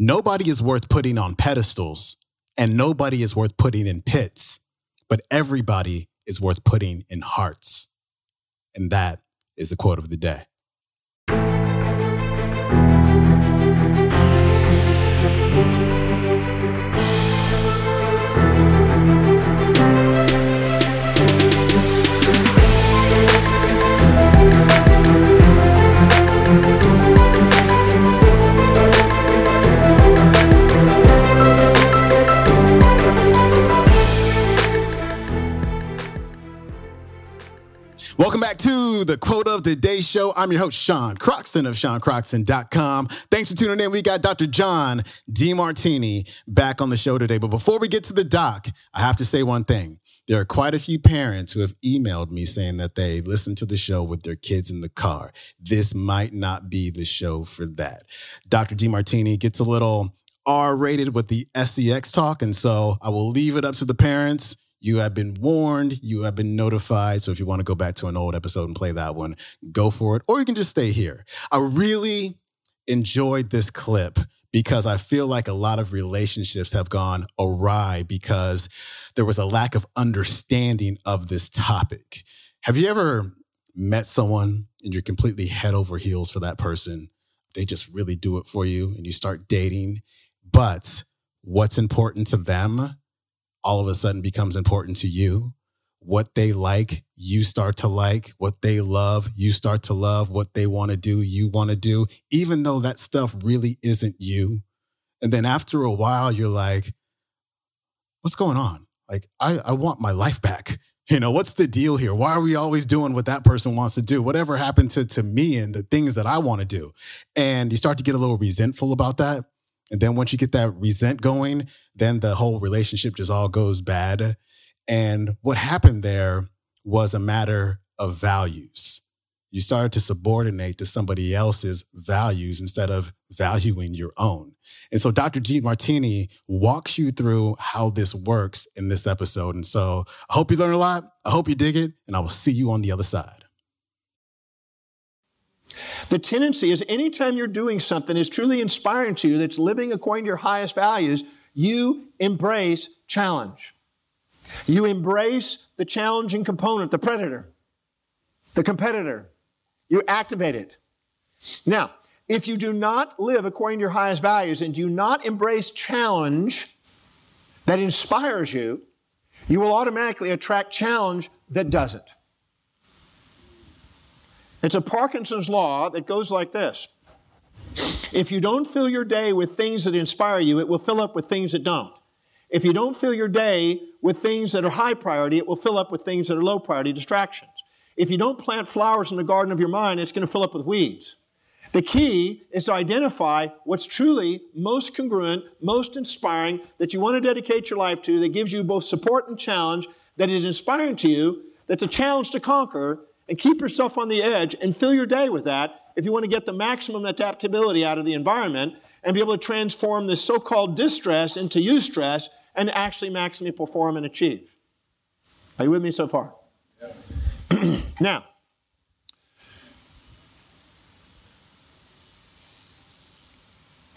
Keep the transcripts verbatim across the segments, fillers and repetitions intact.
Nobody is worth putting on pedestals, and nobody is worth putting in pits, but everybody is worth putting in hearts. And that is the quote of the day. Welcome back to the Quote of the Day Show. I'm your host, Sean Croxton of sean croxton dot com. Thanks for tuning in. We got Doctor John Demartini back on the show today. But before we get to the doc, I have to say one thing. There are quite a few parents who have emailed me saying that they listen to the show with their kids in the car. This might not be the show for that. Doctor Demartini gets a little R-rated with the S E X talk, and so I will leave it up to the parents. You have been warned. You have been notified. So if you want to go back to an old episode and play that one, go for it. Or you can just stay here. I really enjoyed this clip because I feel like a lot of relationships have gone awry because there was a lack of understanding of this topic. Have you ever met someone and you're completely head over heels for that person? They just really do it for you and you start dating. But what's important to them all of a sudden becomes important to you. What they like, you start to like. What they love, you start to love. What they want to do, you want to do, even though that stuff really isn't you. And then after a while, you're like, what's going on? Like, I, I want my life back. You know, what's the deal here? Why are we always doing what that person wants to do? Whatever happened to, to me and the things that I want to do? And you start to get a little resentful about that. And then once you get that resent going, then the whole relationship just all goes bad. And what happened there was a matter of values. You started to subordinate to somebody else's values instead of valuing your own. And so Doctor Demartini walks you through how this works in this episode. And so I hope you learn a lot. I hope you dig it. And I will see you on the other side. The tendency is anytime you're doing something that's truly inspiring to you, that's living according to your highest values, you embrace challenge. You embrace the challenging component, the predator, the competitor. You activate it. Now, if you do not live according to your highest values and do not embrace challenge that inspires you, you will automatically attract challenge that doesn't. It's a Parkinson's law that goes like this. If you don't fill your day with things that inspire you, it will fill up with things that don't. If you don't fill your day with things that are high priority, it will fill up with things that are low priority distractions. If you don't plant flowers in the garden of your mind, it's going to fill up with weeds. The key is to identify what's truly most congruent, most inspiring, that you want to dedicate your life to, that gives you both support and challenge, that is inspiring to you, that's a challenge to conquer, and keep yourself on the edge and fill your day with that if you want to get the maximum adaptability out of the environment and be able to transform this so-called distress into eustress and actually maximally perform and achieve. Are you with me so far? Yeah. Now,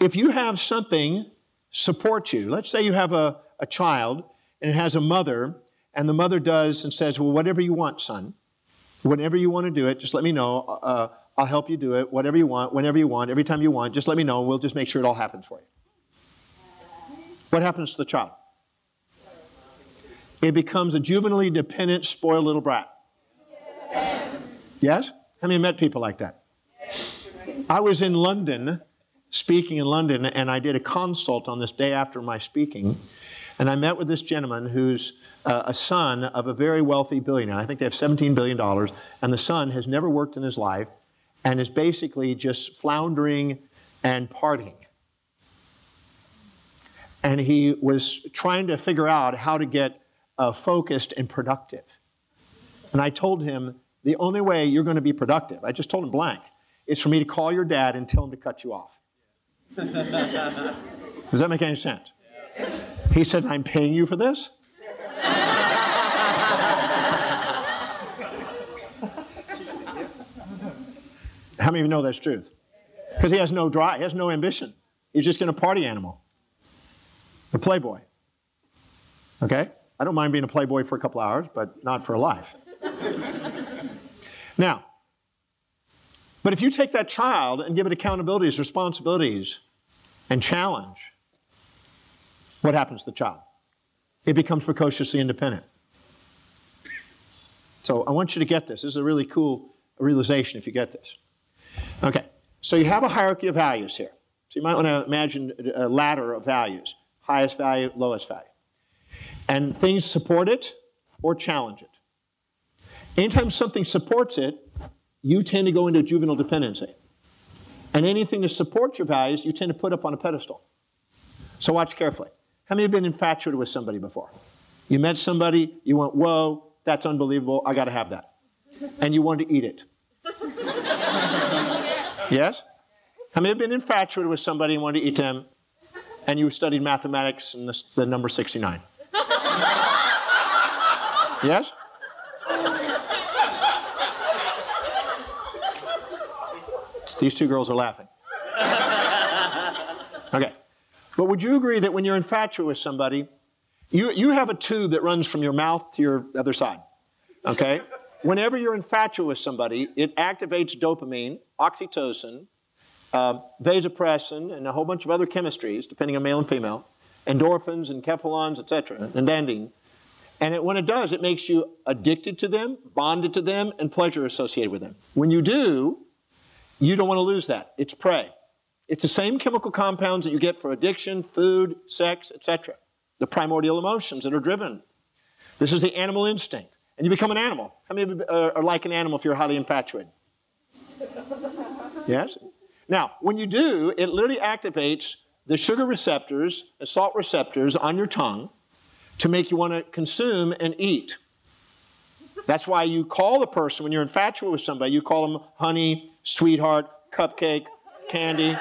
if you have something support you, let's say you have a, a child and it has a mother and the mother does and says, well, whatever you want, son. Whenever you want to do it, just let me know. Uh, I'll help you do it. Whatever you want, whenever you want, every time you want, just let me know. We'll just make sure it all happens for you. What happens to the child? It becomes a juvenilely dependent, spoiled little brat. Yes? How many met people like that? I was in London, speaking in London, and I did a consult on this day after my speaking. And I met with this gentleman who's uh, a son of a very wealthy billionaire. I think they have seventeen billion dollars. And the son has never worked in his life and is basically just floundering and partying. And he was trying to figure out how to get uh, focused and productive. And I told him, the only way you're going to be productive, I just told him blank, is for me to call your dad and tell him to cut you off. Does that make any sense? Yeah. He said, I'm paying you for this? How many of you know that's truth? Because he has no drive, he has no ambition. He You're just going to party animal. The playboy. Okay? I don't mind being a playboy for a couple hours, but not for a life. Now, but if you take that child and give it accountabilities, responsibilities, and challenge, what happens to the child? It becomes precociously independent. So I want you to get this. This is a really cool realization if you get this. Okay, so you have a hierarchy of values here. So you might want to imagine a ladder of values. Highest value, lowest value. And things support it or challenge it. Anytime something supports it, you tend to go into juvenile dependency. And anything that supports your values, you tend to put up on a pedestal. So watch carefully. How many have been infatuated with somebody before? You met somebody, you went, whoa, that's unbelievable, I got to have that. And you wanted to eat it. Yes? How many have been infatuated with somebody and wanted to eat them, and you studied mathematics and the, the number sixty-nine? Yes? These two girls are laughing. Okay. But would you agree that when you're infatuated with somebody, you, you have a tube that runs from your mouth to your other side, okay? Whenever you're infatuated with somebody, it activates dopamine, oxytocin, uh, vasopressin, and a whole bunch of other chemistries, depending on male and female, endorphins and cephalons, et cetera, and dandine. And it, when it does, it makes you addicted to them, bonded to them, and pleasure associated with them. When you do, you don't want to lose that. It's prey. It's the same chemical compounds that you get for addiction, food, sex, et cetera. The primordial emotions that are driven. This is the animal instinct. And you become an animal. How many of you are like an animal if you're highly infatuated? Yes? Now, when you do, it literally activates the sugar receptors, the salt receptors on your tongue to make you want to consume and eat. That's why you call the person, when you're infatuated with somebody, you call them honey, sweetheart, cupcake, candy,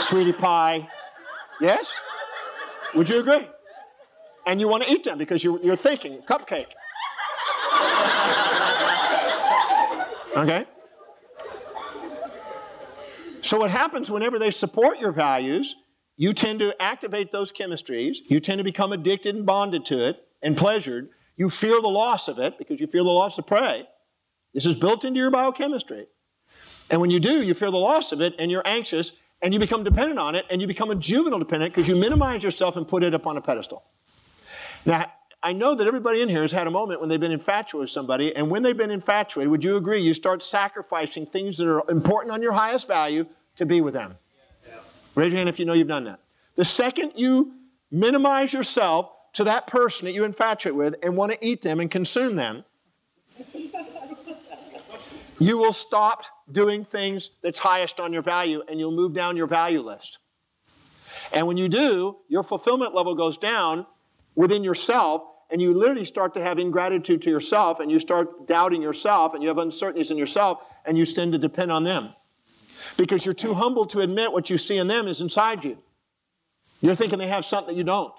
sweetie pie. Yes? Would you agree? And you want to eat them because you're, you're thinking, cupcake. Okay? So what happens whenever they support your values, you tend to activate those chemistries. You tend to become addicted and bonded to it and pleasured. You fear the loss of it because you fear the loss of prey. This is built into your biochemistry. And when you do, you fear the loss of it, and you're anxious, and you become dependent on it, and you become a juvenile dependent because you minimize yourself and put it up on a pedestal. Now, I know that everybody in here has had a moment when they've been infatuated with somebody, and when they've been infatuated, would you agree, you start sacrificing things that are important on your highest value to be with them? Yeah. Raise your hand if you know you've done that. The second you minimize yourself to that person that you infatuate with and want to eat them and consume them, you will stop doing things that's highest on your value, and you'll move down your value list. And when you do, your fulfillment level goes down within yourself, and you literally start to have ingratitude to yourself, and you start doubting yourself, and you have uncertainties in yourself, and you tend to depend on them. Because you're too humble to admit what you see in them is inside you. You're thinking they have something that you don't.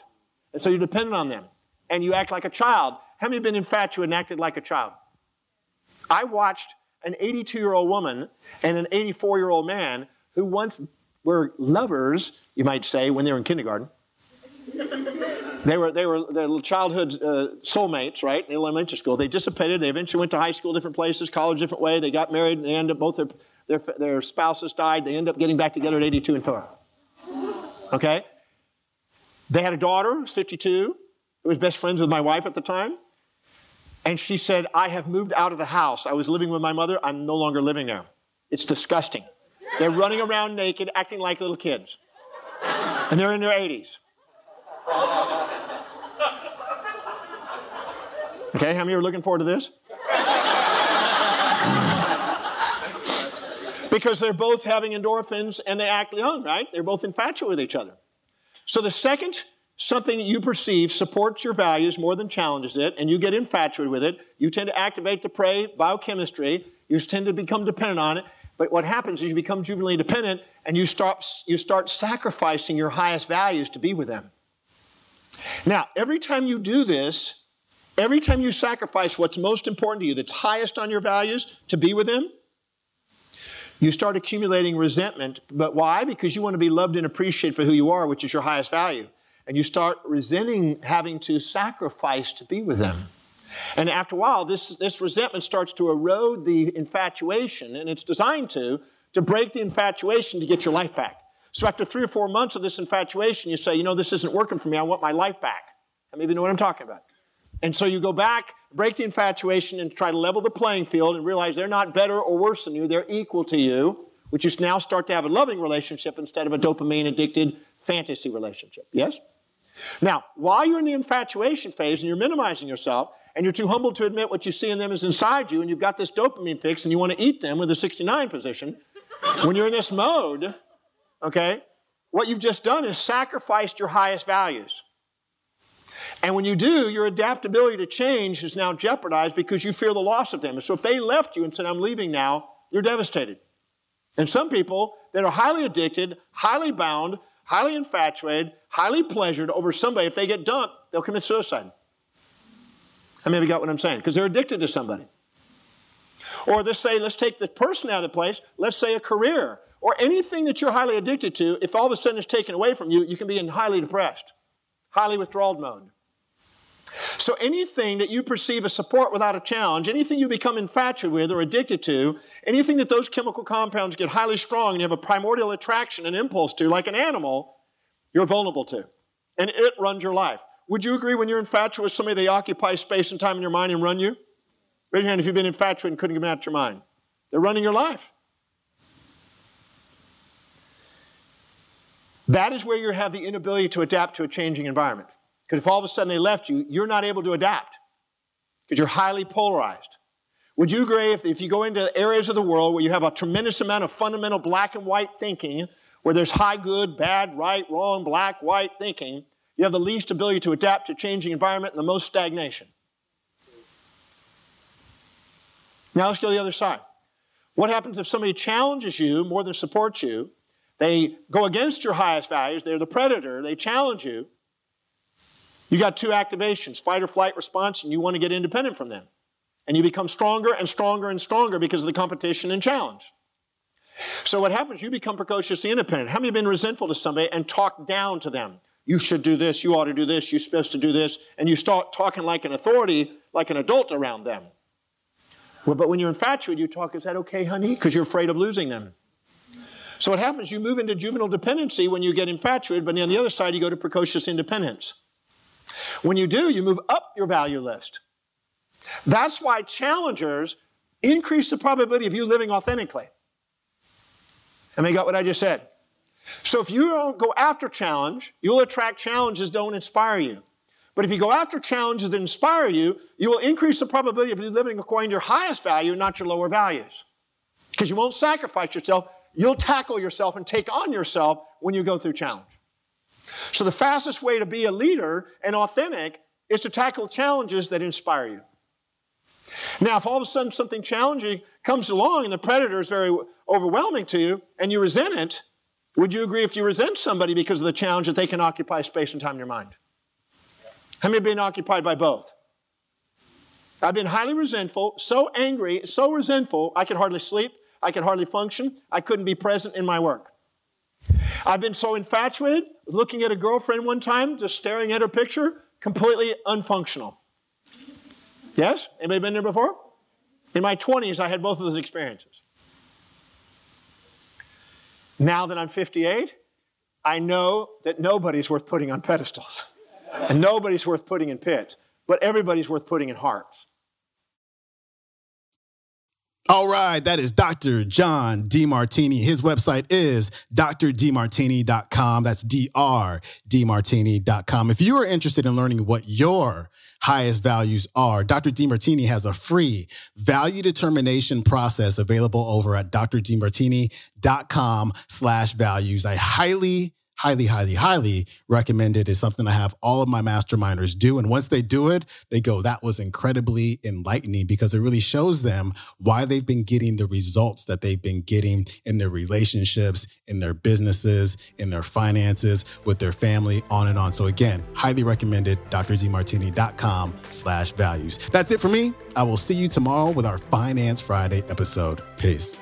And so you're dependent on them. And you act like a child. How many have been infatuated and acted like a child? I watched an eighty-two-year-old woman and an eighty-four-year-old man who once were lovers, you might say, when they were in kindergarten. They were they were their childhood uh, soulmates, right, in elementary school. They dissipated. They eventually went to high school different places, college different way. They got married, and they ended up both their, their, their spouses died. They end up getting back together at eighty-two and four. Okay? They had a daughter who was fifty-two, who was best friends with my wife at the time. And she said, I have moved out of the house. I was living with my mother. I'm no longer living there. It's disgusting. They're running around naked, acting like little kids. And they're in their eighties. Okay, how many are looking forward to this? Because they're both having endorphins and they act young, right? They're both infatuated with each other. So the second something you perceive supports your values more than challenges it, and you get infatuated with it, you tend to activate the prey biochemistry, you tend to become dependent on it, but what happens is you become juvenile dependent, and you start, you start sacrificing your highest values to be with them. Now, every time you do this, every time you sacrifice what's most important to you, that's highest on your values, to be with them, You start accumulating resentment. But why? Because you want to be loved and appreciated for who you are, which is your highest value. And you start resenting having to sacrifice to be with them. And after a while, this, this resentment starts to erode the infatuation, and it's designed to, to break the infatuation to get your life back. So after three or four months of this infatuation, you say, you know, this isn't working for me. I want my life back. I maybe know what I'm talking about. And so you go back, break the infatuation, and try to level the playing field and realize they're not better or worse than you. They're equal to you, which you now start to have a loving relationship instead of a dopamine-addicted fantasy relationship. Yes? Now, while you're in the infatuation phase and you're minimizing yourself and you're too humble to admit what you see in them is inside you and you've got this dopamine fix and you want to eat them with a sixty-nine position, when you're in this mode, okay, what you've just done is sacrificed your highest values. And when you do, your adaptability to change is now jeopardized because you fear the loss of them. And so if they left you and said, I'm leaving now, you're devastated. And some people that are highly addicted, highly bound, highly infatuated, highly pleasured over somebody, if they get dumped, they'll commit suicide. I maybe got what I'm saying, because they're addicted to somebody. Or let's say, let's take the person out of the place, let's say a career, or anything that you're highly addicted to, if all of a sudden it's taken away from you, you can be in highly depressed, highly withdrawal mode. So anything that you perceive as support without a challenge, anything you become infatuated with or addicted to, anything that those chemical compounds get highly strong and you have a primordial attraction and impulse to, like an animal, you're vulnerable to. And it runs your life. Would you agree when you're infatuated with somebody, they occupy space and time in your mind and run you? Raise your hand if you've been infatuated and couldn't get out your mind. They're running your life. That is where you have the inability to adapt to a changing environment. Because if all of a sudden they left you, you're not able to adapt because you're highly polarized. Would you agree if, if you go into areas of the world where you have a tremendous amount of fundamental black and white thinking, where there's high, good, bad, right, wrong, black, white thinking, you have the least ability to adapt to changing environment and the most stagnation? Now let's go to the other side. What happens if somebody challenges you more than supports you? They go against your highest values. They're the predator. They challenge you. You got two activations, fight or flight response, and you want to get independent from them. And you become stronger and stronger and stronger because of the competition and challenge. So what happens, you become precociously independent. How many have been resentful to somebody and talked down to them? You should do this, you ought to do this, you're supposed to do this, and you start talking like an authority, like an adult around them. Well, but when you're infatuated, you talk, is that okay, honey? Because you're afraid of losing them. So what happens, you move into juvenile dependency when you get infatuated, but on the other side, you go to precocious independence. When you do, you move up your value list. That's why challengers increase the probability of you living authentically. I mean, got what I just said. So if you don't go after challenge, you'll attract challenges that don't inspire you. But if you go after challenges that inspire you, you will increase the probability of you living according to your highest value, not your lower values. Because you won't sacrifice yourself. You'll tackle yourself and take on yourself when you go through challenge. So the fastest way to be a leader and authentic is to tackle challenges that inspire you. Now, if all of a sudden something challenging comes along and the predator is very overwhelming to you and you resent it, would you agree if you resent somebody because of the challenge that they can occupy space and time in your mind? How many have been occupied by both? I've been highly resentful, so angry, so resentful, I could hardly sleep, I could hardly function, I couldn't be present in my work. I've been so infatuated, looking at a girlfriend one time, just staring at her picture, completely unfunctional. Yes? Anybody been there before? In my twenties, I had both of those experiences. Now that I'm fifty-eight, I know that nobody's worth putting on pedestals. And nobody's worth putting in pits. But everybody's worth putting in hearts. All right, that is Doctor John Demartini. His website is D R D martini dot com. That's D R D martini dot com. If you are interested in learning what your highest values are, Doctor Demartini has a free value determination process available over at D R D martini dot com slash values. I highly highly, highly, highly recommended. Is something I have all of my masterminders do. And once they do it, they go, that was incredibly enlightening, because it really shows them why they've been getting the results that they've been getting in their relationships, in their businesses, in their finances, with their family, on and on. So again, highly recommended, D R D martini dot com slash values. That's it for me. I will see you tomorrow with our Finance Friday episode. Peace.